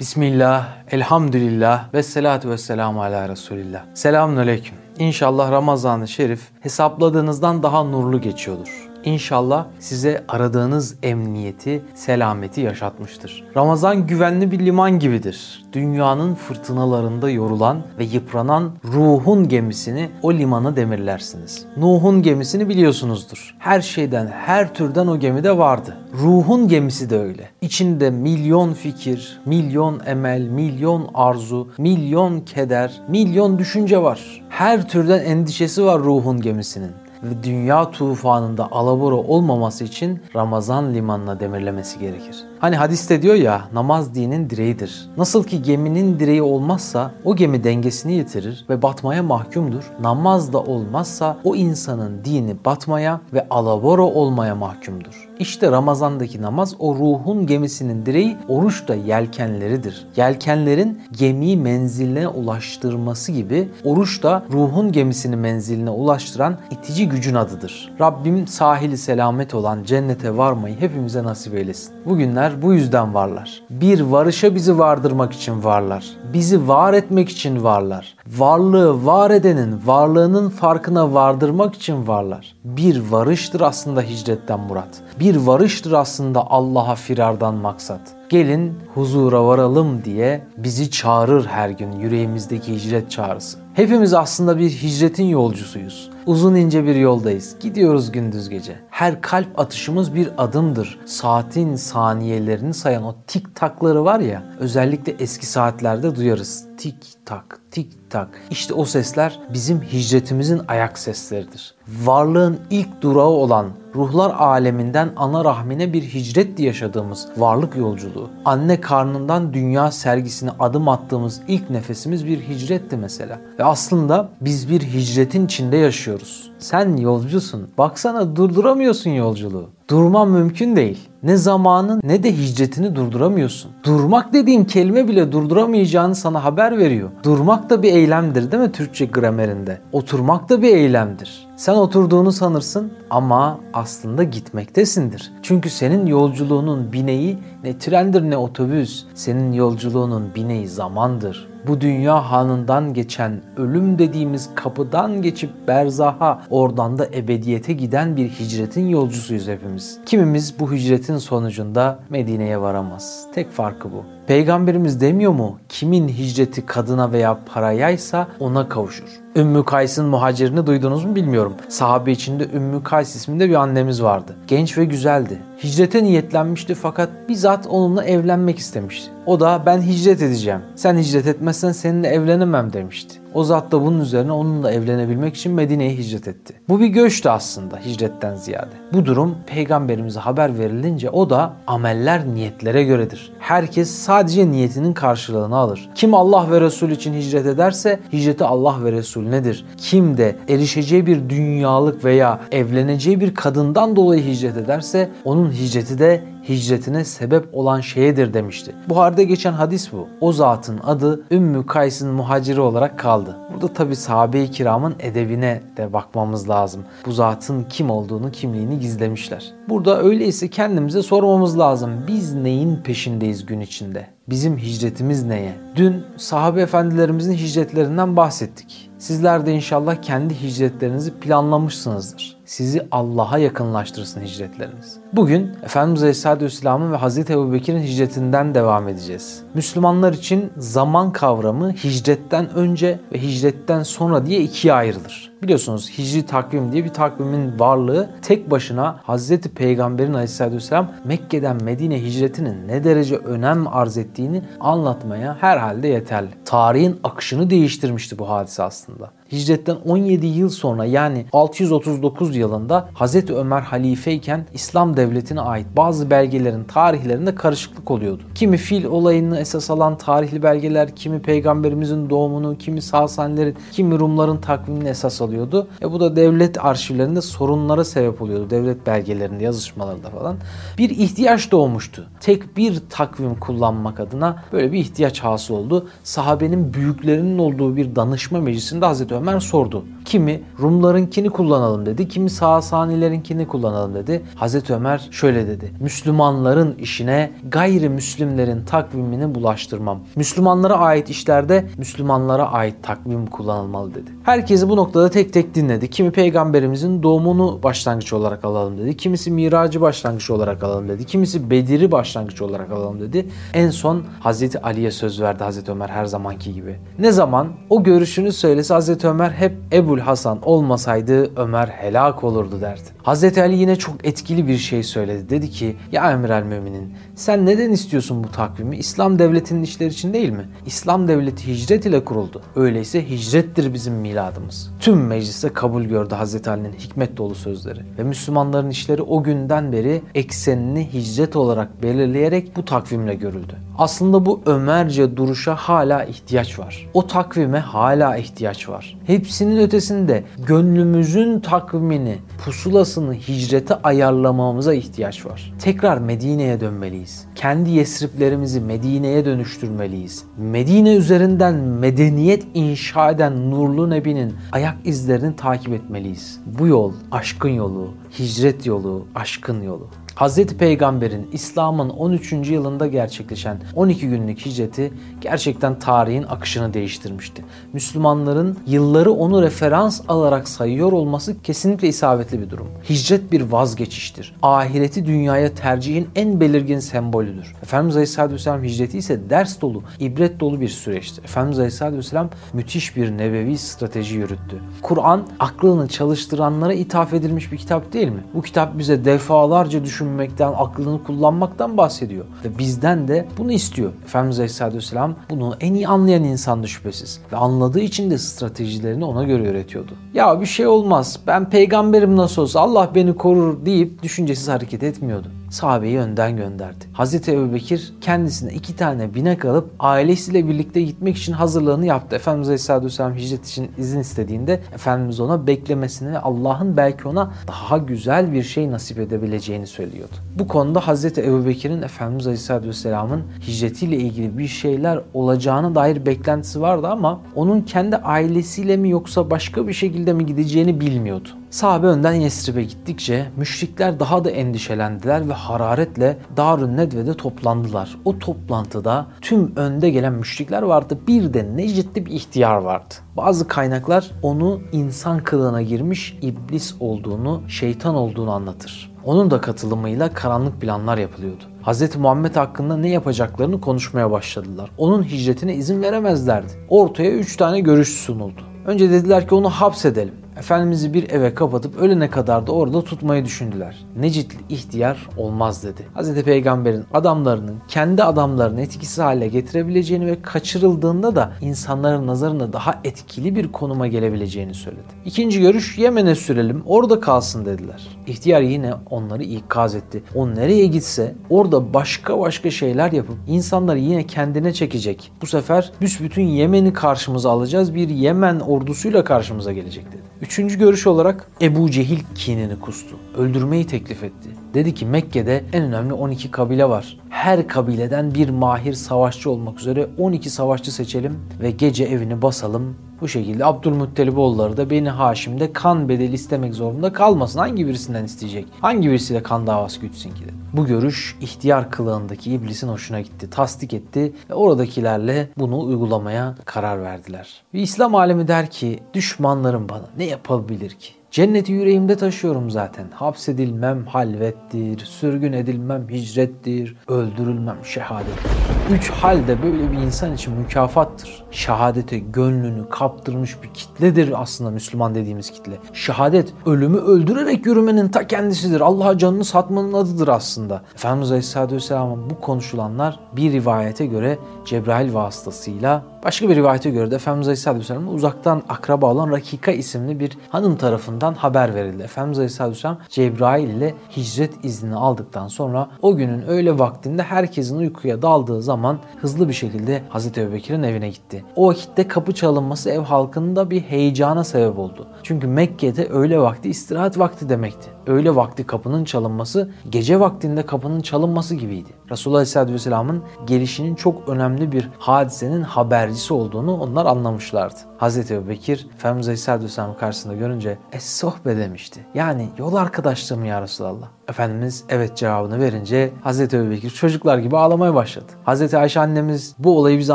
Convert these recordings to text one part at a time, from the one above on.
Bismillah, elhamdülillah ve salatu ve selamu ala Resulillah. Selamünaleyküm. İnşallah Ramazan-ı Şerif hesapladığınızdan daha nurlu geçiyordur. İnşallah size aradığınız emniyeti, selameti yaşatmıştır. Ramazan güvenli bir liman gibidir. Dünyanın fırtınalarında yorulan ve yıpranan ruhun gemisini o limana demirlersiniz. Nuh'un gemisini biliyorsunuzdur. Her şeyden, her türden o gemide vardı. Ruhun gemisi de öyle. İçinde milyon fikir, milyon emel, milyon arzu, milyon keder, milyon düşünce var. Her türden endişesi var ruhun gemisinin. Ve dünya tufanında alabora olmaması için Ramazan limanına demirlemesi gerekir. Hani hadiste diyor ya, namaz dinin direğidir. Nasıl ki geminin direği olmazsa o gemi dengesini yitirir ve batmaya mahkumdur. Namaz da olmazsa o insanın dini batmaya ve alabora olmaya mahkumdur. İşte Ramazan'daki namaz o ruhun gemisinin direği, oruç da yelkenleridir. Yelkenlerin gemiyi menziline ulaştırması gibi oruç da ruhun gemisini menziline ulaştıran itici gücün adıdır. Rabbim sahili selamet olan cennete varmayı hepimize nasip eylesin. Bugünler bu yüzden varlar. Bir varışa bizi vardırmak için varlar. Bizi var etmek için varlar. Varlığı var edenin varlığının farkına vardırmak için varlar. Bir varıştır aslında hicretten murat. Bir varıştır aslında Allah'a firardan maksat. Gelin huzura varalım diye bizi çağırır her gün yüreğimizdeki hicret çağrısı. Hepimiz aslında bir hicretin yolcusuyuz. Uzun ince bir yoldayız. Gidiyoruz gündüz gece. Her kalp atışımız bir adımdır. Saatin saniyelerini sayan o tik takları var ya, özellikle eski saatlerde duyarız. Tik tak, tik tak. İşte o sesler bizim hicretimizin ayak sesleridir. Varlığın ilk durağı olan ruhlar aleminden ana rahmine bir hicretle yaşadığımız varlık yolculuğu. Anne karnından dünya sergisine adım attığımız ilk nefesimiz bir hicretti mesela. Ve aslında biz bir hicretin içinde yaşıyoruz. Sen yolcusun. Baksana, durduramıyorsun yolculuğu. Durman mümkün değil. Ne zamanın ne de hicretini durduramıyorsun. Durmak dediğin kelime bile durduramayacağını sana haber veriyor. Durmak da bir eylemdir değil mi Türkçe gramerinde? Oturmak da bir eylemdir. Sen oturduğunu sanırsın ama aslında gitmektesindir. Çünkü senin yolculuğunun bineği ne trendir ne otobüs. Senin yolculuğunun bineği zamandır. Bu dünya hanından geçen, ölüm dediğimiz kapıdan geçip berzaha, oradan da ebediyete giden bir hicretin yolcusuyuz hepimiz. Kimimiz bu hicretin sonucunda Medine'ye varamaz. Tek farkı bu. Peygamberimiz demiyor mu? Kimin hicreti kadına veya parayaysa ona kavuşur. Ümmü Kays'ın muhacirini duydunuz mu bilmiyorum. Sahabe içinde Ümmü Kays isminde bir annemiz vardı. Genç ve güzeldi. Hicrete niyetlenmişti fakat bizzat onunla evlenmek istemişti. O da ben hicret edeceğim. Sen hicret etmezsen seninle evlenemem demişti. O zat da bunun üzerine onunla evlenebilmek için Medine'ye hicret etti. Bu bir göçtü aslında hicretten ziyade. Bu durum Peygamberimize haber verilince o da ameller niyetlere göredir. Herkes sadece niyetinin karşılığını alır. Kim Allah ve Resul için hicret ederse hicreti Allah ve Resulünedir. Kim de erişeceği bir dünyalık veya evleneceği bir kadından dolayı hicret ederse onun hicreti de hicretine sebep olan şeyedir demişti. Buhari'de geçen hadis bu. O zatın adı Ümmü Kays'ın muhaciri olarak kaldı. Burada tabi sahabe-i kiramın edebine de bakmamız lazım. Bu zatın kim olduğunu, kimliğini gizlemişler. Burada öyleyse kendimize sormamız lazım. Biz neyin peşindeyiz gün içinde? Bizim hicretimiz neye? Dün sahabe efendilerimizin hicretlerinden bahsettik. Sizler de inşallah kendi hicretlerinizi planlamışsınızdır. Sizi Allah'a yakınlaştırsın hicretleriniz. Bugün Efendimiz Aleyhisselatü Vesselam'ın ve Hazreti Ebubekir'in hicretinden devam edeceğiz. Müslümanlar için zaman kavramı hicretten önce ve hicretten sonra diye ikiye ayrılır. Biliyorsunuz hicri takvim diye bir takvimin varlığı tek başına Hazreti Peygamberin Aleyhisselatü Vesselam Mekke'den Medine hicretinin ne derece önem arz ettiğini anlatmaya herhalde yeterli. Tarihin akışını değiştirmişti bu hadise aslında. Hicretten 17 yıl sonra yani 639 yılında Hazreti Ömer halifeyken İslam devletine ait bazı belgelerin tarihlerinde karışıklık oluyordu. Kimi fil olayını esas alan tarihli belgeler, kimi Peygamberimizin doğumunu, kimi Sasanilerin, kimi Rumların takvimini esas alıyordu. kalıyordu. Bu da devlet arşivlerinde sorunlara sebep oluyordu. Devlet belgelerinde, yazışmalarında falan. Bir ihtiyaç doğmuştu. Tek bir takvim kullanmak adına böyle bir ihtiyaç hasıl oldu. Sahabenin büyüklerinin olduğu bir danışma meclisinde Hazreti Ömer sordu. Kimi Rumlarınkini kullanalım dedi, kimi Sasanilerinkini kullanalım dedi. Hazreti Ömer şöyle dedi: Müslümanların işine gayrimüslimlerin takvimini bulaştırmam. Müslümanlara ait işlerde Müslümanlara ait takvim kullanılmalı dedi. Herkesi bu noktada tek tek dinledi. Kimi Peygamberimizin doğumunu başlangıç olarak alalım dedi. Kimisi Miracı başlangıç olarak alalım dedi. Kimisi Bedir'i başlangıç olarak alalım dedi. En son Hazreti Ali'ye söz verdi Hazreti Ömer her zamanki gibi. Ne zaman o görüşünü söylese Hazreti Ömer hep Ebul Hasan olmasaydı Ömer helak olurdu derdi. Hazreti Ali yine çok etkili bir şey söyledi. Dedi ki: Ya Emir Al Mümin'in, sen neden istiyorsun bu takvimi? İslam devletinin işleri için değil mi? İslam devleti hicret ile kuruldu. Öyleyse hicrettir bizim miladımız. Tüm mecliste kabul gördü Hazreti Ali'nin hikmet dolu sözleri. Ve Müslümanların işleri o günden beri eksenini hicret olarak belirleyerek bu takvimle görüldü. Aslında bu Ömerce duruşa hala ihtiyaç var. O takvime hala ihtiyaç var. Hepsinin ötesinde gönlümüzün takvimini, pusulasını hicrete ayarlamamıza ihtiyaç var. Tekrar Medine'ye dönmeliyiz. Kendi Yesriblerimizi Medine'ye dönüştürmeliyiz. Medine üzerinden medeniyet inşa eden Nurlu Nebi'nin ayak izlerini takip etmeliyiz. Bu yol aşkın yolu, hicret yolu, aşkın yolu. Hazreti Peygamber'in İslam'ın 13. yılında gerçekleşen 12 günlük hicreti gerçekten tarihin akışını değiştirmişti. Müslümanların yılları onu referans alarak sayıyor olması kesinlikle isabetli bir durum. Hicret bir vazgeçiştir. Ahireti dünyaya tercihin en belirgin sembolüdür. Efendimiz Aleyhisselatü Vesselam hicreti ise ders dolu, ibret dolu bir süreçtir. Efendimiz Aleyhisselatü Vesselam müthiş bir nebevi strateji yürüttü. Kur'an aklını çalıştıranlara ithaf edilmiş bir kitap değil mi? Bu kitap bize defalarca düşünmekten, aklını kullanmaktan bahsediyor. Ve bizden de bunu istiyor. Efendimiz Aleyhisselatü Vesselam bunu en iyi anlayan insandı şüphesiz. Ve anladığı için de stratejilerini ona göre öğretiyordu. Ya bir şey olmaz, ben peygamberim nasıl olsa Allah beni korur deyip düşüncesiz hareket etmiyordu. Sahabeyi önden gönderdi. Hazreti Ebubekir kendisine 2 tane binek alıp ailesiyle birlikte gitmek için hazırlığını yaptı. Efendimiz Aleyhisselatü Vesselam hicret için izin istediğinde Efendimiz ona beklemesini ve Allah'ın belki ona daha güzel bir şey nasip edebileceğini söylüyordu. Bu konuda Hazreti Ebubekir'in Efendimiz Aleyhisselatü Vesselam'ın hicretiyle ilgili bir şeyler olacağına dair beklentisi vardı ama onun kendi ailesiyle mi yoksa başka bir şekilde mi gideceğini bilmiyordu. Sahabe önden Yesrib'e gittikçe müşrikler daha da endişelendiler ve hararetle Darun Nedve'de toplandılar. O toplantıda tüm önde gelen müşrikler vardı. Bir de Necid'li bir ihtiyar vardı. Bazı kaynaklar onu insan kılığına girmiş iblis olduğunu, şeytan olduğunu anlatır. Onun da katılımıyla karanlık planlar yapılıyordu. Hz. Muhammed hakkında ne yapacaklarını konuşmaya başladılar. Onun hicretine izin veremezlerdi. Ortaya 3 tane görüş sunuldu. Önce dediler ki onu hapsedelim. Efendimiz'i bir eve kapatıp ölene kadar da orada tutmayı düşündüler. Necidli ihtiyar olmaz dedi. Hz. Peygamber'in adamlarının kendi adamlarını etkisiz hale getirebileceğini ve kaçırıldığında da insanların nazarında daha etkili bir konuma gelebileceğini söyledi. İkinci görüş, Yemen'e sürelim orada kalsın dediler. İhtiyar yine onları ikaz etti. O nereye gitse orada başka şeyler yapıp insanları yine kendine çekecek. Bu sefer büsbütün Yemen'i karşımıza alacağız, bir Yemen ordusuyla karşımıza gelecek dedi. 3. görüş olarak Ebu Cehil kinini kustu. Öldürmeyi teklif etti. Dedi ki Mekke'de en önemli 12 kabile var. Her kabileden bir mahir savaşçı olmak üzere 12 savaşçı seçelim ve gece evini basalım. Bu şekilde Abdülmuttaliboğulları da Beni Haşim'de kan bedeli istemek zorunda kalmasın. Hangi birisinden isteyecek? Hangi birisiyle kan davası gütsün ki de? Bu görüş ihtiyar kılığındaki iblisin hoşuna gitti. Tasdik etti ve oradakilerle bunu uygulamaya karar verdiler. Ve İslam alemi der ki düşmanlarım bana ne yapabilir ki? Cenneti yüreğimde taşıyorum zaten. Hapsedilmem halvettir, sürgün edilmem hicrettir, öldürülmem şehadettir. 3 halde böyle bir insan için mükafattır. Şehadete gönlünü kaptırmış bir kitledir aslında Müslüman dediğimiz kitle. Şehadet, ölümü öldürerek yürümenin ta kendisidir. Allah'a canını satmanın adıdır aslında. Efendimiz Aleyhisselatü Vesselam'ın bu konuşulanlar bir rivayete göre Cebrail vasıtasıyla, başka bir rivayete göre de Efendimiz Aleyhisselatü Vesselam'ın uzaktan akraba olan Rakika isimli bir hanım tarafından Aleyhisselam'dan haber verildi. Efendimiz Aleyhisselam Cebrail ile hicret izni aldıktan sonra o günün öğle vaktinde herkesin uykuya daldığı zaman hızlı bir şekilde Hazreti Ebubekir'in evine gitti. O vakitte kapı çalınması ev halkında bir heyecana sebep oldu. Çünkü Mekke'de öğle vakti istirahat vakti demekti. Öğle vakti kapının çalınması gece vaktinde kapının çalınması gibiydi. Resulullah Aleyhisselatü Vesselam'ın gelişinin çok önemli bir hadisenin habercisi olduğunu onlar anlamışlardı. Hazreti Ebubekir Efendimiz Aleyhisselatü Vesselam'ın karşısında görünce "Es-sohbe" demişti. Yani yol arkadaşlığım ya Resulallah. Efendimiz evet cevabını verince Hazreti Ebubekir çocuklar gibi ağlamaya başladı. Hazreti Ayşe annemiz bu olayı bize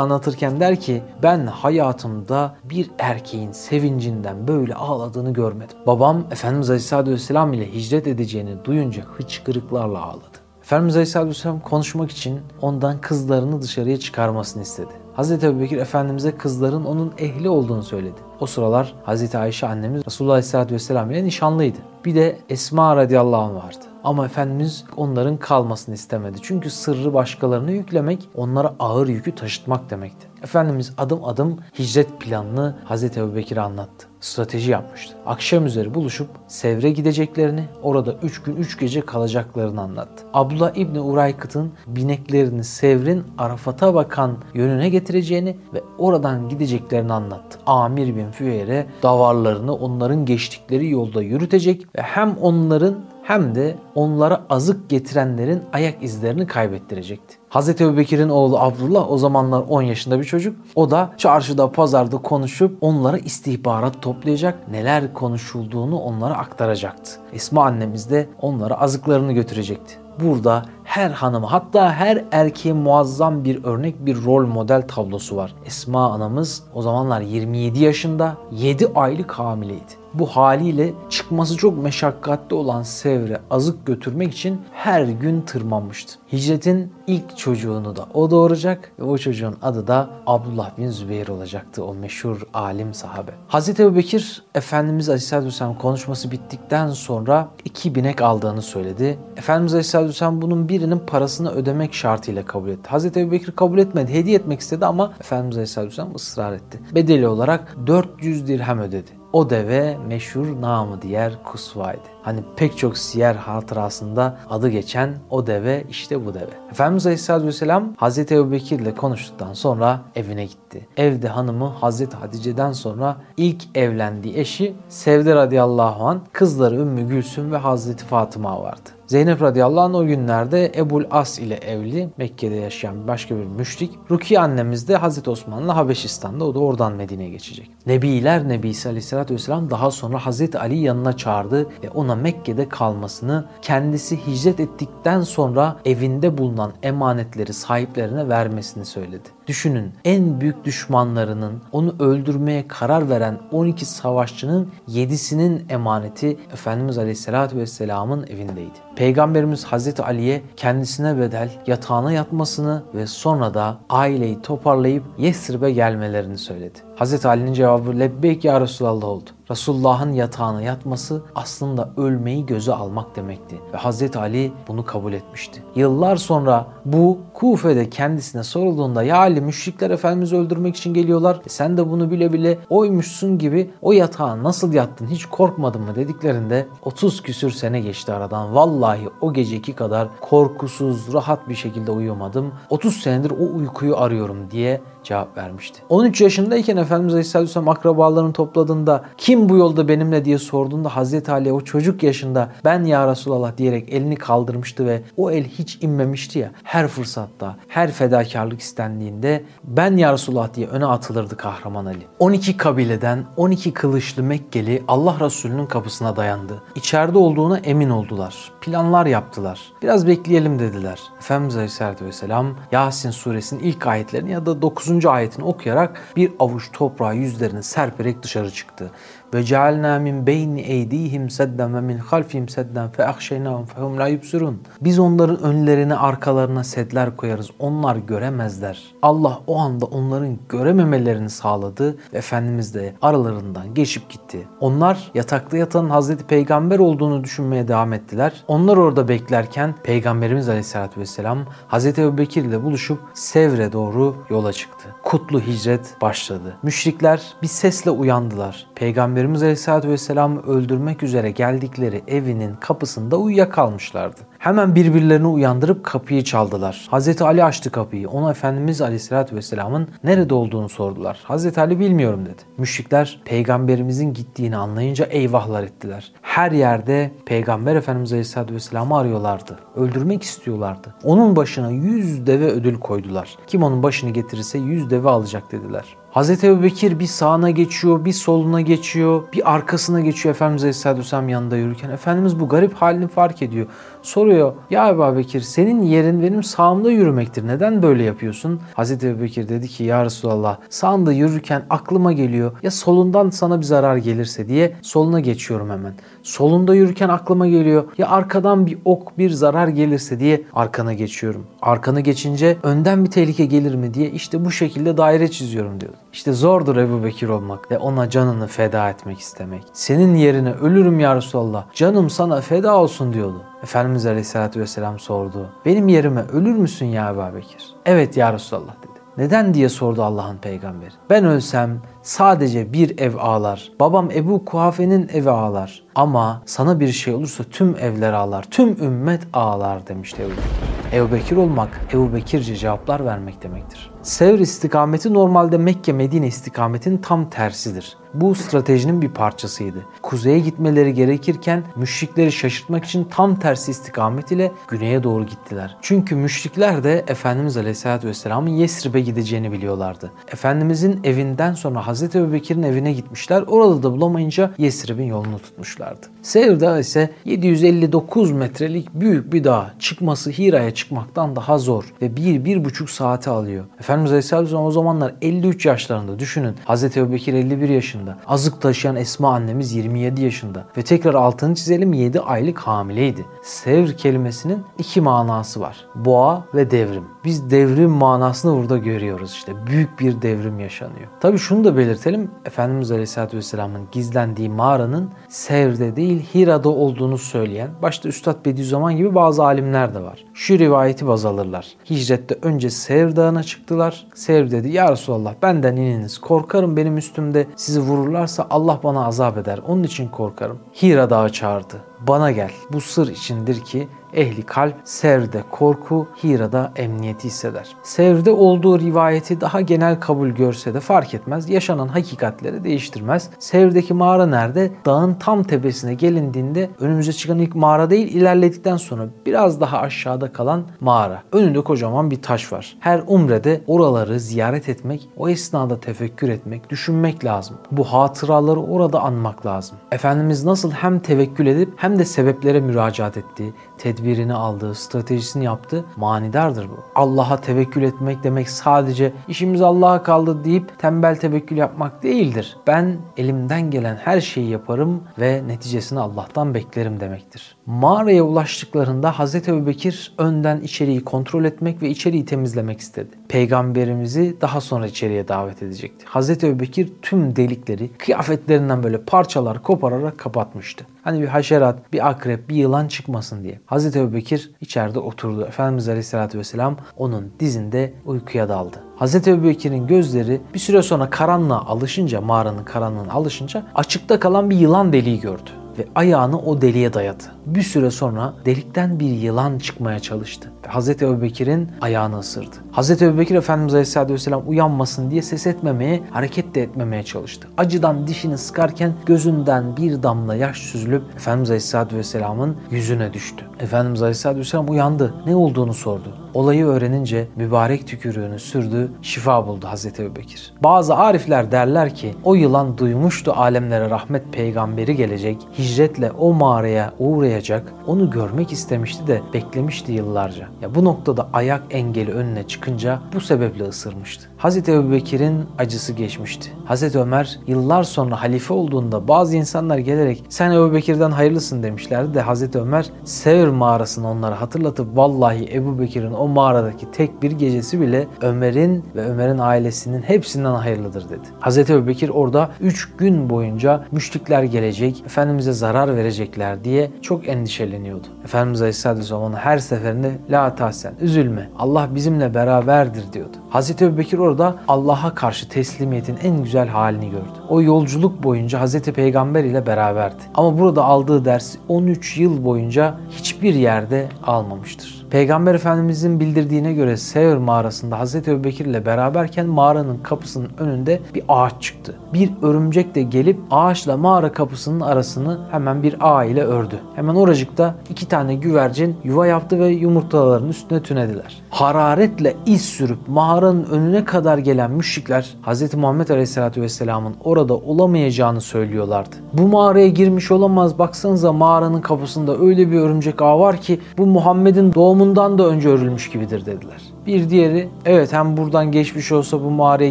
anlatırken der ki ben hayatımda bir erkeğin sevincinden böyle ağladığını görmedim. Babam Efendimiz Aleyhisselatü Vesselam ile hicret edeceğini duyunca hıçkırıklarla ağladı. Efendimiz Aleyhisselatü Vesselam konuşmak için ondan kızlarını dışarıya çıkarmasını istedi. Hazreti Ebubekir Efendimiz'e kızların onun ehli olduğunu söyledi. O sıralar Hazreti Ayşe annemiz Resulullah Aleyhisselatü Vesselam ile nişanlıydı. Bir de Esma radıyallahu anh vardı. Ama Efendimiz onların kalmasını istemedi. Çünkü sırrı başkalarına yüklemek, onlara ağır yükü taşıtmak demekti. Efendimiz adım adım hicret planını Hazreti Ebubekir'e anlattı. Strateji yapmıştı. Akşam üzeri buluşup Sevr'e gideceklerini, orada 3 gün 3 gece kalacaklarını anlattı. Abdullah bin Uraykıt'ın bineklerini Sevr'in Arafat'a bakan yönüne getireceğini ve oradan gideceklerini anlattı. Amir bin Füyer'e davarlarını onların geçtikleri yolda yürütecek ve hem onların hem de onlara azık getirenlerin ayak izlerini kaybettirecekti. Hazreti Ebubekir'in oğlu Abdullah o zamanlar 10 yaşında bir çocuk. O da çarşıda, pazarda konuşup onlara istihbarat toplayacak, neler konuşulduğunu onlara aktaracaktı. Esma annemiz de onlara azıklarını götürecekti. Burada her hanıma hatta her erkeğe muazzam bir örnek bir rol model tablosu var. Esma anamız o zamanlar 27 yaşında 7 aylık hamileydi. Bu haliyle çıkması çok meşakkatli olan Sevr'e azık götürmek için her gün tırmanmıştı. Hicretin ilk çocuğunu da o doğuracak ve o çocuğun adı da Abdullah bin Zübeyir olacaktı, o meşhur alim sahabe. Hazreti Ebubekir Efendimiz Aleyhisselatü Vesselam konuşması bittikten sonra 2 binek aldığını söyledi. Efendimiz Aleyhisselatü Vesselam bunun birinin parasını ödemek şartıyla kabul etti. Hazreti Ebubekir kabul etmedi, hediye etmek istedi ama Efendimiz Aleyhisselatü Vesselam ısrar etti. Bedeli olarak 400 dirhem ödedi. O deve meşhur namı diğer Kusva'ydı. Hani pek çok siyer hatırasında adı geçen o deve işte bu deve. Efendimiz Aleyhisselatü Vesselam Hazreti Ebubekir ile konuştuktan sonra evine gitti. Evde hanımı Hazreti Hatice'den sonra ilk evlendiği eşi Sevde radıyallahu anh, kızları Ümmü Gülsüm ve Hazreti Fatıma vardı. Zeynep radıyallahu anh o günlerde Ebul As ile evli, Mekke'de yaşayan başka bir müşrik. Rukiye annemiz de Hazreti Osman'la Habeşistan'da, o da oradan Medine'ye geçecek. Nebiler Nebisi Aleyhisselatü Vesselam daha sonra Hazreti Ali'yi yanına çağırdı ve ona Mekke'de kalmasını, kendisi hicret ettikten sonra evinde bulunan emanetleri sahiplerine vermesini söyledi. Düşünün, en büyük düşmanlarının onu öldürmeye karar veren 12 savaşçının 7'sinin emaneti Efendimiz Aleyhisselatü Vesselam'ın evindeydi. Peygamberimiz Hazreti Ali'ye kendisine bedel yatağına yatmasını ve sonra da aileyi toparlayıp Yesrib'e gelmelerini söyledi. Hazreti Ali'nin cevabı "Lebbeyk ya Resulallah" oldu. Resulullah'ın yatağına yatması aslında ölmeyi göze almak demekti ve Hazreti Ali bunu kabul etmişti. Yıllar sonra bu Kufe'de kendisine sorulduğunda "Ya Ali, müşrikler Efendimiz'i öldürmek için geliyorlar. Sen de bunu bile bile oymuşsun gibi o yatağa nasıl yattın, hiç korkmadın mı?" dediklerinde 30 küsür sene geçti aradan. Vallahi o geceki kadar korkusuz, rahat bir şekilde uyumadım. 30 senedir o uykuyu arıyorum diye cevap vermişti. 13 yaşındayken Efendimiz Aleyhisselatü Vesselam akrabalarını topladığında "Kim bu yolda benimle?" diye sorduğunda Hazreti Ali o çocuk yaşında "Ben ya Resulallah" diyerek elini kaldırmıştı ve o el hiç inmemişti ya, her fırsatta, her fedakarlık istendiğinde "Ben ya Resulallah" diye öne atılırdı kahraman Ali. 12 kabileden 12 kılıçlı Mekkeli Allah Resulü'nün kapısına dayandı. İçeride olduğuna emin oldular. Planlar yaptılar. Biraz bekleyelim dediler. Efendimiz Aleyhisselatü Vesselam Yasin suresinin ilk ayetlerini ya da 9. ayetini okuyarak bir avuç toprağı yüzlerine serperek dışarı çıktı. وَجَعَلْنَا مِنْ بَيْنِ اَيْد۪يهِمْ سَدَّمْ وَمِنْ خَلْفِهِمْ سَدَّمْ فَاَخْشَيْنَاهُمْ فَهُمْ لَا يُبْصِرُونَ. Biz onların önlerine, arkalarına sedler koyarız. Onlar göremezler. Allah o anda onların görememelerini sağladı ve Efendimiz de aralarından geçip gitti. Onlar yatakta yatanın Hazreti Peygamber olduğunu düşünmeye devam ettiler. Onlar orada beklerken Peygamberimiz Aleyhisselatü Vesselam Hazreti Ebubekir ile buluşup Sevr'e doğru yola çıktı. Kutlu hicret başladı. Müşrikler bir sesle uyandılar. Peygamber Peygamberimiz Aleyhisselatü Vesselam'ı öldürmek üzere geldikleri evinin kapısında uyuyakalmışlardı. Hemen birbirlerini uyandırıp kapıyı çaldılar. Hazreti Ali açtı kapıyı. Ona Efendimiz Aleyhisselatü Vesselam'ın nerede olduğunu sordular. Hazreti Ali bilmiyorum dedi. Müşrikler Peygamberimizin gittiğini anlayınca eyvahlar ettiler. Her yerde Peygamber Efendimiz Aleyhisselatü Vesselam'ı arıyorlardı. Öldürmek istiyorlardı. Onun başına 100 deve ödül koydular. Kim onun başını getirirse 100 deve alacak dediler. Hazreti Ebubekir bir sağına geçiyor, bir soluna geçiyor, bir arkasına geçiyor Efendimiz Aleyhisselatü Vesselam yanında yürürken. Efendimiz bu garip halini fark ediyor. Soruyor, ya Ebubekir senin yerin benim sağımda yürümektir. Neden böyle yapıyorsun? Hazreti Ebubekir dedi ki, ya Resulallah sağında yürürken aklıma geliyor. Ya solundan sana bir zarar gelirse diye soluna geçiyorum hemen. Solunda yürürken aklıma geliyor. Ya arkadan bir ok, bir zarar gelirse diye arkana geçiyorum. Arkana geçince önden bir tehlike gelir mi diye işte bu şekilde daire çiziyorum diyor. İşte zordur Ebubekir olmak ve ona canını feda etmek istemek. Senin yerine ölürüm ya Resulallah, canım sana feda olsun diyordu. Efendimiz Aleyhisselatü Vesselam sordu. Benim yerime ölür müsün ya Ebubekir? Evet ya Resulallah dedi. Neden diye sordu Allah'ın peygamberi. Ben ölsem sadece bir ev ağlar. Babam Ebu Kuhafe'nin evi ağlar. Ama sana bir şey olursa tüm evler ağlar. Tüm ümmet ağlar demişti Ebubekir. Ebubekir olmak, Ebubekirce cevaplar vermek demektir. Sevr istikameti normalde Mekke-Medine istikametinin tam tersidir. Bu stratejinin bir parçasıydı. Kuzeye gitmeleri gerekirken müşrikleri şaşırtmak için tam tersi istikamet ile güneye doğru gittiler. Çünkü müşrikler de Efendimiz Aleyhisselatü Vesselam'ın Yesrib'e gideceğini biliyorlardı. Efendimizin evinden sonra Hazreti Ebubekir'in evine gitmişler. Orada da bulamayınca Yesrib'in yolunu tutmuşlardı. Sevr Dağı ise 759 metrelik büyük bir dağ. Çıkması Hira'ya çıkmaktan daha zor ve 1-1,5 saate alıyor. Efendimiz Aleyhisselatü Vesselam o zamanlar 53 yaşlarında. Düşünün, Hazreti Ebubekir 51 yaşında. Azık taşıyan Esma annemiz 27 yaşında. Ve tekrar altını çizelim, 7 aylık hamileydi. Sevr kelimesinin iki manası var. Boğa ve devrim. Biz devrim manasını burada görüyoruz işte. Büyük bir devrim yaşanıyor. Tabii şunu da belirtelim. Efendimiz Aleyhisselatü Vesselam'ın gizlendiği mağaranın Sevr'de değil Hira'da olduğunu söyleyen başta Üstad Bediüzzaman gibi bazı alimler de var. Şu rivayeti baz alırlar. Hicrette önce Sevr Dağı'na çıktılar. Sevr dedi, ya Resulallah benden ininiz. Korkarım benim üstümde sizi vururlarsa Allah bana azap eder. Onun için korkarım. Hira Dağı çağırdı. Bana gel. Bu sır içindir ki ehli kalp Sevr'de korku, Hira'da emniyeti hisseder. Sevr'de olduğu rivayeti daha genel kabul görse de fark etmez. Yaşanan hakikatleri değiştirmez. Sevr'deki mağara nerede? Dağın tam tepesine gelindiğinde önümüze çıkan ilk mağara değil, ilerledikten sonra biraz daha aşağıda kalan mağara. Önünde kocaman bir taş var. Her umrede oraları ziyaret etmek, o esnada tefekkür etmek, düşünmek lazım. Bu hatıraları orada anmak lazım. Efendimiz nasıl hem tevekkül edip hem de sebeplere müracaat ettiği, tedbirini aldığı, stratejisini yaptı. Manidardır bu. Allah'a tevekkül etmek demek sadece işimiz Allah'a kaldı deyip tembel tevekkül yapmak değildir. Ben elimden gelen her şeyi yaparım ve neticesini Allah'tan beklerim demektir. Mağaraya ulaştıklarında Hazreti Ebubekir önden içeriği kontrol etmek ve içeriği temizlemek istedi. Peygamberimizi daha sonra içeriye davet edecekti. Hazreti Ebubekir tüm delikleri kıyafetlerinden böyle parçalar kopararak kapatmıştı. Hani bir haşerat, bir akrep, bir yılan çıkmasın diye. Hazreti Ebubekir içeride oturdu. Efendimiz Aleyhisselatü Vesselam onun dizinde uykuya daldı. Hazreti Ebubekir'in gözleri bir süre sonra karanlığa alışınca, mağaranın karanlığına alışınca açıkta kalan bir yılan deliği gördü. Ve ayağını o deliğe dayadı. Bir süre sonra delikten bir yılan çıkmaya çalıştı. Ve Hazreti Ebubekir'in ayağını ısırdı. Hazreti Ebubekir Efendimiz Aleyhisselatü Vesselam uyanmasın diye ses etmemeye, hareket de etmemeye çalıştı. Acıdan dişini sıkarken gözünden bir damla yaş süzülüp Efendimiz Aleyhisselatü Vesselam'ın yüzüne düştü. Efendimiz Aleyhisselatü Vesselam uyandı. Ne olduğunu sordu. Olayı öğrenince mübarek tükürüğünü sürdü, şifa buldu Hazreti Ebubekir. Bazı arifler derler ki o yılan duymuştu alemlere rahmet peygamberi gelecek, hicretle o mağaraya uğrayacak, onu görmek istemişti de beklemişti yıllarca. Ya bu noktada ayak engeli önüne çıkınca bu sebeple ısırmıştı. Hazreti Ebubekir'in acısı geçmişti. Hazreti Ömer yıllar sonra halife olduğunda bazı insanlar gelerek sen Ebubekir'den hayırlısın demişlerdi de Hazreti Ömer Sevr mağarasını onlara hatırlatıp vallahi Ebubekir'in o mağaradaki tek bir gecesi bile Ömer'in ve Ömer'in ailesinin hepsinden hayırlıdır dedi. Hazreti Ebubekir orada 3 gün boyunca müşrikler gelecek, Efendimiz'e zarar verecekler diye çok çok endişeleniyordu. Efendimiz Aleyhisselatü Vesselam'ın her seferinde "La tahsen, üzülme, Allah bizimle beraberdir" diyordu. Hazreti Ebubekir orada Allah'a karşı teslimiyetin en güzel halini gördü. O yolculuk boyunca Hazreti Peygamber ile beraberdi. Ama burada aldığı ders 13 yıl boyunca hiçbir yerde almamıştır. Peygamber Efendimizin bildirdiğine göre Sevr mağarasında Hazreti Ebubekir ile beraberken mağaranın kapısının önünde bir ağaç çıktı. Bir örümcek de gelip ağaçla mağara kapısının arasını hemen bir ağ ile ördü. Hemen oracıkta 2 tane güvercin yuva yaptı ve yumurtalarının üstüne tünediler. Hararetle iz sürüp mağaranın önüne kadar gelen müşrikler Hz. Muhammed Aleyhisselatü Vesselam'ın orada olamayacağını söylüyorlardı. "Bu mağaraya girmiş olamaz, baksanıza mağaranın kapısında öyle bir örümcek ağ var ki bu Muhammed'in doğumundan da önce örülmüş gibidir" dediler. Bir diğeri, "Evet, hem buradan geçmiş olsa, bu mağaraya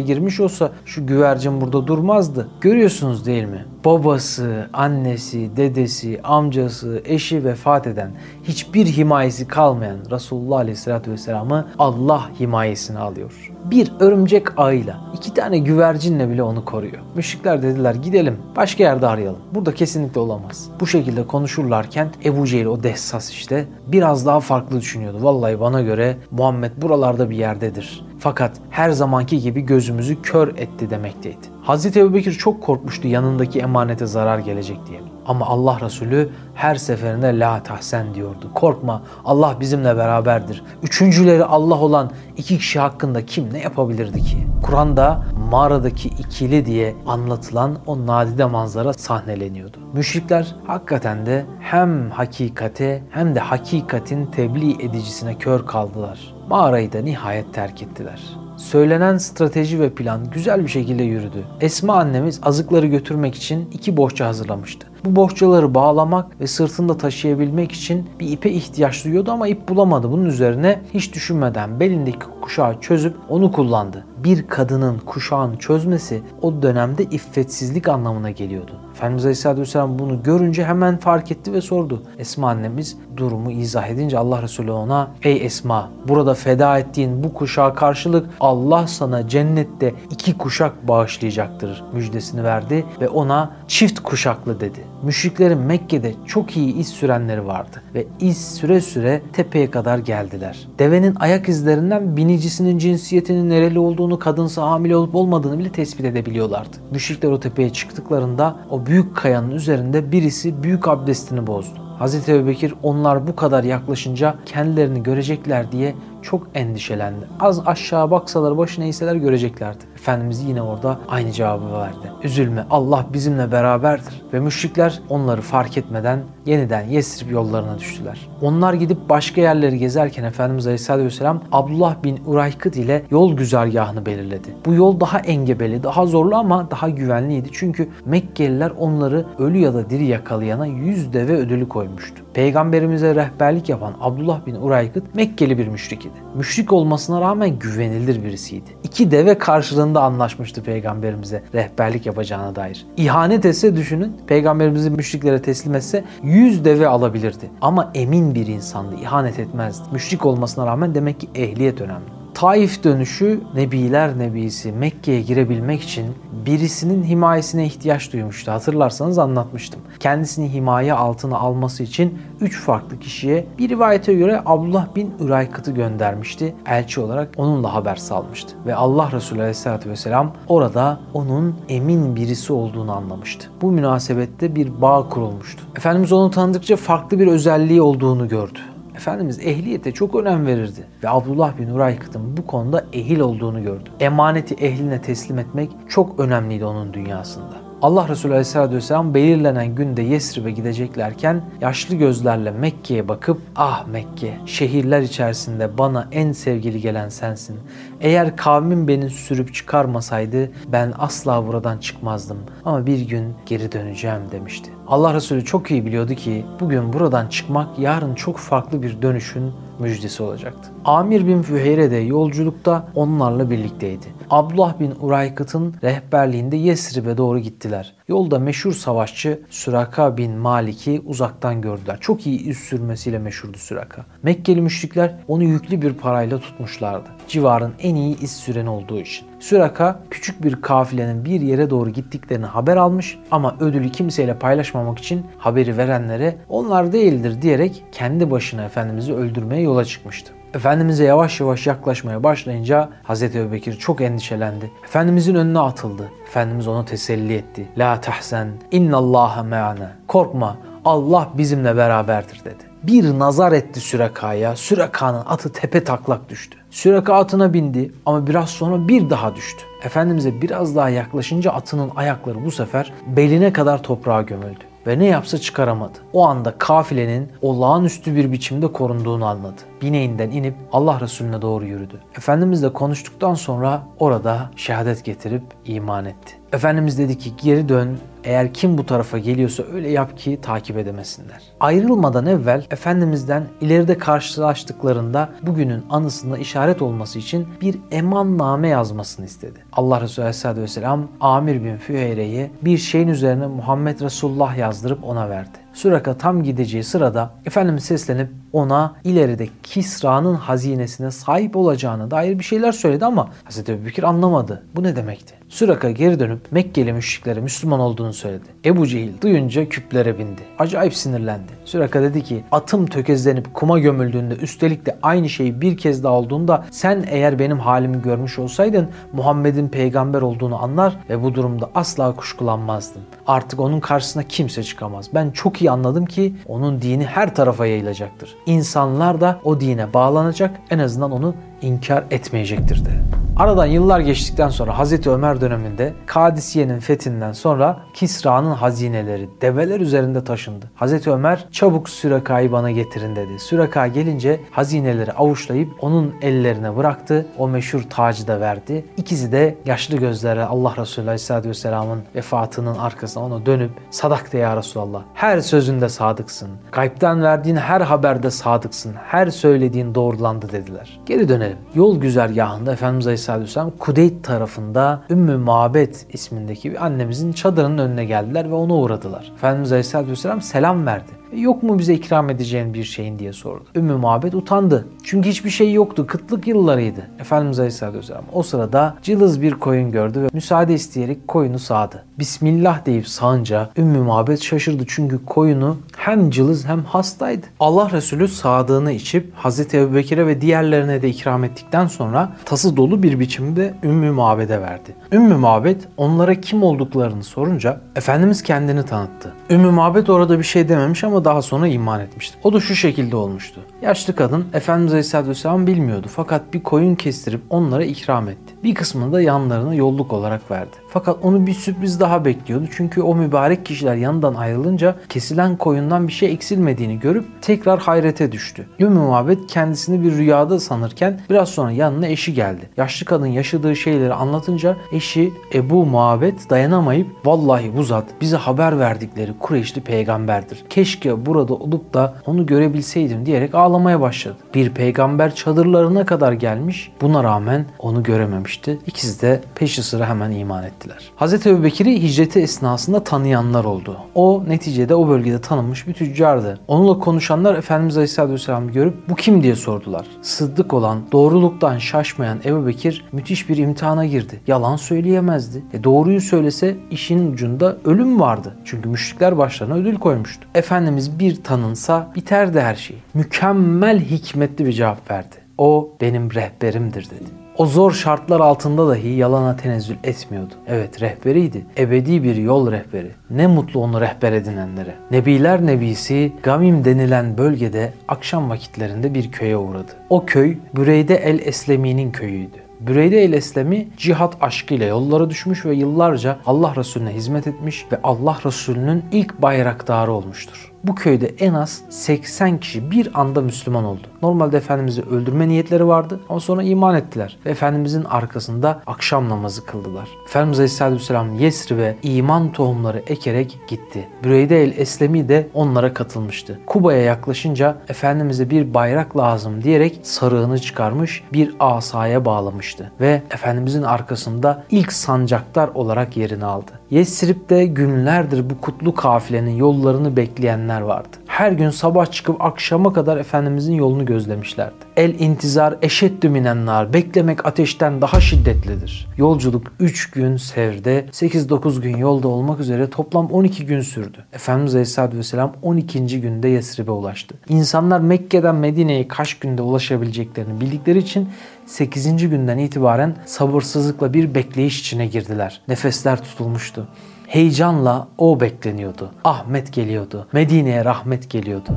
girmiş olsa şu güvercin burada durmazdı. Görüyorsunuz değil mi?" Babası, annesi, dedesi, amcası, eşi vefat eden, hiçbir himayesi kalmayan Resulullah Aleyhisselatü Vesselam'ı Allah himayesine alıyor. Bir örümcek ağıyla, 2 tane güvercinle bile onu koruyor. Müşrikler dediler, "Gidelim, başka yerde arayalım. Burada kesinlikle olamaz." Bu şekilde konuşurlarken Ebu Cehil, o dehsas işte, biraz daha farklı düşünüyordu. "Vallahi bana göre Muhammed buralarda bir yerdedir. Fakat her zamanki gibi gözümüzü kör etti" demekteydi. Hazreti Ebubekir çok korkmuştu yanındaki emanete zarar gelecek diye. Ama Allah Resulü her seferinde "La tahsen" diyordu. "Korkma, Allah bizimle beraberdir." 3.'leri Allah olan 2 kişi hakkında kim ne yapabilirdi ki? Kur'an'da mağaradaki ikili diye anlatılan o nadide manzara sahneleniyordu. Müşrikler hakikaten de hem hakikate hem de hakikatin tebliğ edicisine kör kaldılar. Mağarayı da nihayet terk ettiler. Söylenen strateji ve plan güzel bir şekilde yürüdü. Esma annemiz azıkları götürmek için 2 bohça hazırlamıştı. Bu bohçaları bağlamak ve sırtında taşıyabilmek için bir ipe ihtiyaç duyuyordu ama ip bulamadı. Bunun üzerine hiç düşünmeden belindeki kuşağı çözüp onu kullandı. Bir kadının kuşağını çözmesi o dönemde iffetsizlik anlamına geliyordu. Efendimiz Aleyhisselatü Vesselam bunu görünce hemen fark etti ve sordu. Esma annemiz durumu izah edince Allah Resulü ona, "Ey Esma, burada feda ettiğin bu kuşağa karşılık Allah sana cennette 2 kuşak bağışlayacaktır" müjdesini verdi ve ona çift kuşaklı dedi. Müşriklerin Mekke'de çok iyi iz sürenleri vardı ve iz süre süre tepeye kadar geldiler. Devenin ayak izlerinden binicisinin cinsiyetinin nereli olduğunu, kadınsa hamile olup olmadığını bile tespit edebiliyorlardı. Müşrikler o tepeye çıktıklarında o büyük kayanın üzerinde birisi büyük abdestini bozdu. Hazreti Ebubekir onlar bu kadar yaklaşınca kendilerini görecekler diye çok endişelendi. Az aşağı baksalar, başına eğseler göreceklerdi. Efendimiz yine orada aynı cevabı verdi. "Üzülme, Allah bizimle beraberdir." Ve müşrikler onları fark etmeden yeniden Yesrib yollarına düştüler. Onlar gidip başka yerleri gezerken Efendimiz Aleyhisselatü Vesselam Abdullah bin Uraykıt ile yol güzergahını belirledi. Bu yol daha engebeli, daha zorlu ama daha güvenliydi. Çünkü Mekkeliler onları ölü ya da diri yakalayana 100 deve ödülü koymuştu. Peygamberimize rehberlik yapan Abdullah bin Uraykıt Mekkeli bir müşrik idi. Müşrik olmasına rağmen güvenilir birisiydi. 2 deve karşılığında anlaşmıştı Peygamberimize rehberlik yapacağına dair. İhanet etse düşünün, Peygamberimizi müşriklere teslim etse 100 deve alabilirdi. Ama emin bir insandı, ihanet etmezdi. Müşrik olmasına rağmen demek ki ehliyet önemli. Taif dönüşü Nebiler Nebisi Mekke'ye girebilmek için birisinin himayesine ihtiyaç duymuştu. Hatırlarsanız anlatmıştım. Kendisini himaye altına alması için 3 farklı kişiye, bir rivayete göre Abdullah bin Uraykıt'ı göndermişti. Elçi olarak onunla haber salmıştı. Ve Allah Resulü Aleyhisselatü Vesselam orada onun emin birisi olduğunu anlamıştı. Bu münasebette bir bağ kurulmuştu. Efendimiz onu tanıdıkça farklı bir özelliği olduğunu gördü. Efendimiz ehliyete çok önem verirdi ve Abdullah bin Uraykıt'ın bu konuda ehil olduğunu gördü. Emaneti ehline teslim etmek çok önemliydi onun dünyasında. Allah Resulü Aleyhisselatü Vesselam belirlenen günde Yesrib'e gideceklerken yaşlı gözlerle Mekke'ye bakıp, "Ah Mekke, şehirler içerisinde bana en sevgili gelen sensin. Eğer kavmim beni sürüp çıkarmasaydı ben asla buradan çıkmazdım ama bir gün geri döneceğim" demişti. Allah Resulü çok iyi biliyordu ki bugün buradan çıkmak yarın çok farklı bir dönüşün müjdesi olacaktı. Amir bin Füheyre de yolculukta onlarla birlikteydi. Abdullah bin Uraykıt'ın rehberliğinde Yesrib'e doğru gittiler. Yolda meşhur savaşçı Süraka bin Malik'i uzaktan gördüler. Çok iyi üst sürmesiyle meşhurdu Süraka. Mekkeli müşrikler onu yüklü bir parayla tutmuşlardı. Civarın en iyi iz süreni olduğu için. Süraka küçük bir kafilenin bir yere doğru gittiklerini haber almış ama ödülü kimseyle paylaşmamak için haberi verenlere onlar değildir diyerek kendi başına Efendimiz'i öldürmeye yola çıkmıştı. Efendimiz'e yavaş yavaş yaklaşmaya başlayınca Hazreti Ebubekir çok endişelendi. Efendimiz'in önüne atıldı. Efendimiz onu teselli etti. La tahzen, innallâhe me'ana. Korkma, Allah bizimle beraberdir dedi. Bir nazar etti Süreka'ya. Süreka'nın atı tepe taklak düştü. Süraka atına bindi ama biraz sonra bir daha düştü. Efendimiz'e biraz daha yaklaşınca atının ayakları bu sefer beline kadar toprağa gömüldü. Ve ne yapsa çıkaramadı. O anda kafilenin olağanüstü bir biçimde korunduğunu anladı. Bineğinden inip Allah Resulüne doğru yürüdü. Efendimizle konuştuktan sonra orada şehadet getirip iman etti. Efendimiz dedi ki geri dön, eğer kim bu tarafa geliyorsa öyle yap ki takip edemesinler. Ayrılmadan evvel Efendimiz'den ileride karşılaştıklarında bugünün anısında işaret olması için bir emanname yazmasını istedi. Allah Resulü Aleyhisselatü Vesselam Amir bin Füheyre'ye bir şeyin üzerine Muhammed Resulullah yazdırıp ona verdi. Süraka tam gideceği sırada Efendimiz seslenip ona ileride Kisra'nın hazinesine sahip olacağına dair bir şeyler söyledi ama Hazreti Ebubekir anlamadı. Bu ne demekti? Süraka geri dönüp Mekkeli müşriklere Müslüman olduğunu söyledi. Ebu Cehil duyunca küplere bindi. Acayip sinirlendi. Süraka dedi ki atım tökezlenip kuma gömüldüğünde üstelik de aynı şeyi bir kez daha olduğunda sen eğer benim halimi görmüş olsaydın Muhammed'in peygamber olduğunu anlar ve bu durumda asla kuşkulanmazdın. Artık onun karşısına kimse çıkamaz. Ben çok iyi anladım ki onun dini her tarafa yayılacaktır. İnsanlar da o dine bağlanacak, en azından onu inkar etmeyecektir dedi. Aradan yıllar geçtikten sonra Hazreti Ömer döneminde Kadisiye'nin fethinden sonra Kisra'nın hazineleri develer üzerinde taşındı. Hazreti Ömer çabuk Süreka'yı bana getirin dedi. Süraka gelince hazineleri avuçlayıp onun ellerine bıraktı. O meşhur tacı da verdi. İkisi de yaşlı gözlerle Allah Resulü Aleyhisselatü Vesselam'ın vefatının arkasına ona dönüp sadakte ya Resulallah. Her sözünde sadıksın. Gayb'den verdiğin her haberde sadıksın. Her söylediğin doğrulandı dediler. Geri dönelim. Yol güzergahında Efendimiz Aleyhisselatü Vesselam Kudeyt tarafında Ümmü Mabet ismindeki bir annemizin çadırının önüne geldiler ve ona uğradılar. Efendimiz Aleyhisselatü Vesselam selam verdi. Yok mu bize ikram edeceğin bir şeyin diye sordu. Ümmü Mabet utandı. Çünkü hiçbir şey yoktu. Kıtlık yıllarıydı. Efendimiz Aleyhisselatü Vesselam o sırada cılız bir koyun gördü ve müsaade isteyerek koyunu sağdı. Bismillah deyip sağınca Ümmü Mabet şaşırdı. Çünkü koyunu hem cılız hem hastaydı. Allah Resulü sağdığını içip Hazreti Ebubekir'e ve diğerlerine de ikram ettikten sonra tası dolu bir biçimde Ümmü Mabet'e verdi. Ümmü Mabet onlara kim olduklarını sorunca Efendimiz kendini tanıttı. Ümmü Mabet orada bir şey dememiş ama daha sonra iman etmişti. O da şu şekilde olmuştu. Yaşlı kadın Efendimiz Aleyhisselatü Vesselam bilmiyordu fakat bir koyun kestirip onlara ikram etti. Bir kısmını da yanlarına yolluk olarak verdi. Fakat onu bir sürpriz daha bekliyordu. Çünkü o mübarek kişiler yanından ayrılınca kesilen koyundan bir şey eksilmediğini görüp tekrar hayrete düştü. Ümmü Mabet kendisini bir rüyada sanırken biraz sonra yanına eşi geldi. Yaşlı kadın yaşadığı şeyleri anlatınca eşi Ebu Mabet dayanamayıp vallahi bu zat bize haber verdikleri Kureyşli peygamberdir. Keşke burada olup da onu görebilseydim diyerek ağlamaya başladı. Bir peygamber çadırlarına kadar gelmiş, buna rağmen onu görememişti. İkisi de peşi sıra hemen iman etti. Hazreti Ebubekir'i hicreti esnasında tanıyanlar oldu. O neticede o bölgede tanınmış bir tüccardı. Onunla konuşanlar Efendimiz Aleyhisselatü Vesselam'ı görüp bu kim diye sordular. Sıddık olan, doğruluktan şaşmayan Ebubekir müthiş bir imtihana girdi. Yalan söyleyemezdi. Doğruyu söylese işin ucunda ölüm vardı. Çünkü müşrikler başlarına ödül koymuştu. Efendimiz bir tanınsa biterdi her şey. Mükemmel hikmetli bir cevap verdi. O benim rehberimdir dedi. O zor şartlar altında dahi yalana tenezzül etmiyordu. Evet, rehberiydi. Ebedi bir yol rehberi. Ne mutlu onu rehber edinenlere. Nebiler Nebisi Gamim denilen bölgede akşam vakitlerinde bir köye uğradı. O köy Büreyde el-Eslemi'nin köyüydü. Büreyde el-Eslemi cihat aşkıyla yollara düşmüş ve yıllarca Allah Resulüne hizmet etmiş ve Allah Resulünün ilk bayraktarı olmuştur. bu köyde en az 80 kişi bir anda Müslüman oldu. Normalde Efendimiz'i öldürme niyetleri vardı ama sonra iman ettiler ve Efendimiz'in arkasında akşam namazı kıldılar. Efendimiz Aleyhisselatü Vesselam Yesrib'e iman tohumları ekerek gitti. Büreyde el-Eslemi de onlara katılmıştı. Kuba'ya yaklaşınca Efendimiz'e bir bayrak lazım diyerek sarığını çıkarmış, bir asaya bağlamıştı ve Efendimiz'in arkasında ilk sancaktar olarak yerini aldı. Yesrib'de günlerdir bu kutlu kafilenin yollarını bekleyenler vardı. Her gün sabah çıkıp akşama kadar Efendimiz'in yolunu gözlemişlerdi. El intizar eşeddü minennar, beklemek ateşten daha şiddetlidir. Yolculuk 3 gün Sevr'de, 8-9 gün yolda olmak üzere toplam 12 gün sürdü. Efendimiz Aleyhisselatü Vesselam 12. günde Yesrib'e ulaştı. İnsanlar Mekke'den Medine'ye kaç günde ulaşabileceklerini bildikleri için 8. günden itibaren sabırsızlıkla bir bekleyiş içine girdiler. Nefesler tutulmuştu. Heyecanla o bekleniyordu. Ahmet geliyordu. Medine'ye rahmet geliyordu.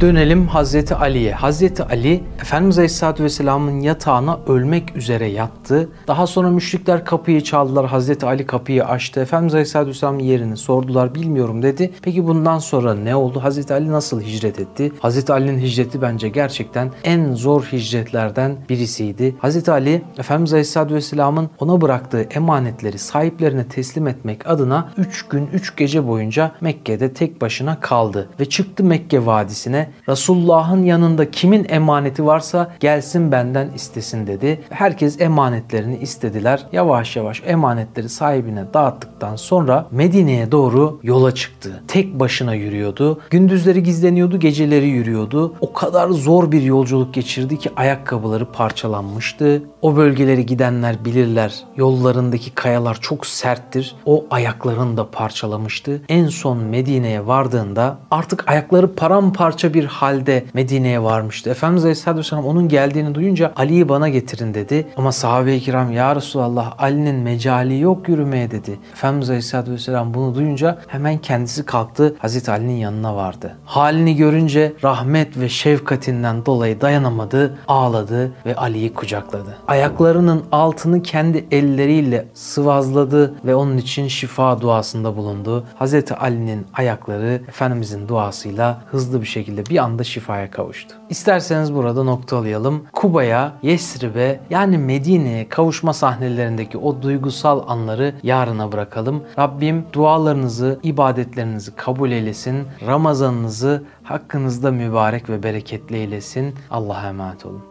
Dönelim Hazreti Ali'ye. Hazreti Ali, Efendimiz Aleyhisselatü Vesselam'ın yatağına ölmek üzere yattı. Daha sonra müşrikler kapıyı çaldılar. Hazreti Ali kapıyı açtı. Efendimiz Aleyhisselatü Vesselam'ın yerini sordular. Bilmiyorum dedi. Peki bundan sonra ne oldu? Hazreti Ali nasıl hicret etti? Hazreti Ali'nin hicreti bence gerçekten en zor hicretlerden birisiydi. Hazreti Ali, Efendimiz Aleyhisselatü Vesselam'ın ona bıraktığı emanetleri sahiplerine teslim etmek adına 3 gün 3 gece boyunca Mekke'de tek başına kaldı ve çıktı Mekke vadisine. Resulullah'ın yanında kimin emaneti varsa gelsin benden istesin dedi. Herkes emanetlerini istediler. Yavaş yavaş emanetleri sahibine dağıttıktan sonra Medine'ye doğru yola çıktı. Tek başına yürüyordu. Gündüzleri gizleniyordu, geceleri yürüyordu. O kadar zor bir yolculuk geçirdi ki ayakkabıları parçalanmıştı. O bölgeleri gidenler bilirler. Yollarındaki kayalar çok serttir. O ayaklarını da parçalamıştı. En son Medine'ye vardığında artık ayakları paramparça bir halde Medine'ye varmıştı. Efendimiz Aleyhisselatü Vesselam onun geldiğini duyunca Ali'yi bana getirin dedi. Ama sahabe-i kiram ya Resulallah Ali'nin mecali yok yürümeye dedi. Efendimiz Aleyhisselatü Vesselam bunu duyunca hemen kendisi kalktı. Hazreti Ali'nin yanına vardı. Halini görünce rahmet ve şefkatinden dolayı dayanamadı, ağladı ve Ali'yi kucakladı. Ayaklarının altını kendi elleriyle sıvazladı ve onun için şifa duasında bulundu. Hazreti Ali'nin ayakları Efendimizin duasıyla hızlı bir şekilde bir anda şifaya kavuştu. İsterseniz burada noktalayalım. Kuba'ya, Yesrib'e yani Medine'ye kavuşma sahnelerindeki o duygusal anları yarına bırakalım. Rabbim dualarınızı, ibadetlerinizi kabul eylesin. Ramazanınızı hakkınızda mübarek ve bereketli eylesin. Allah'a emanet olun.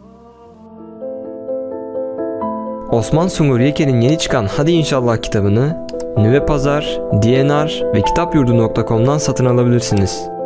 Osman Sungur Yeke'nin yeni çıkan Hadi İnşallah kitabını Nüve Pazar, DNR ve kitapyurdu.com'dan satın alabilirsiniz.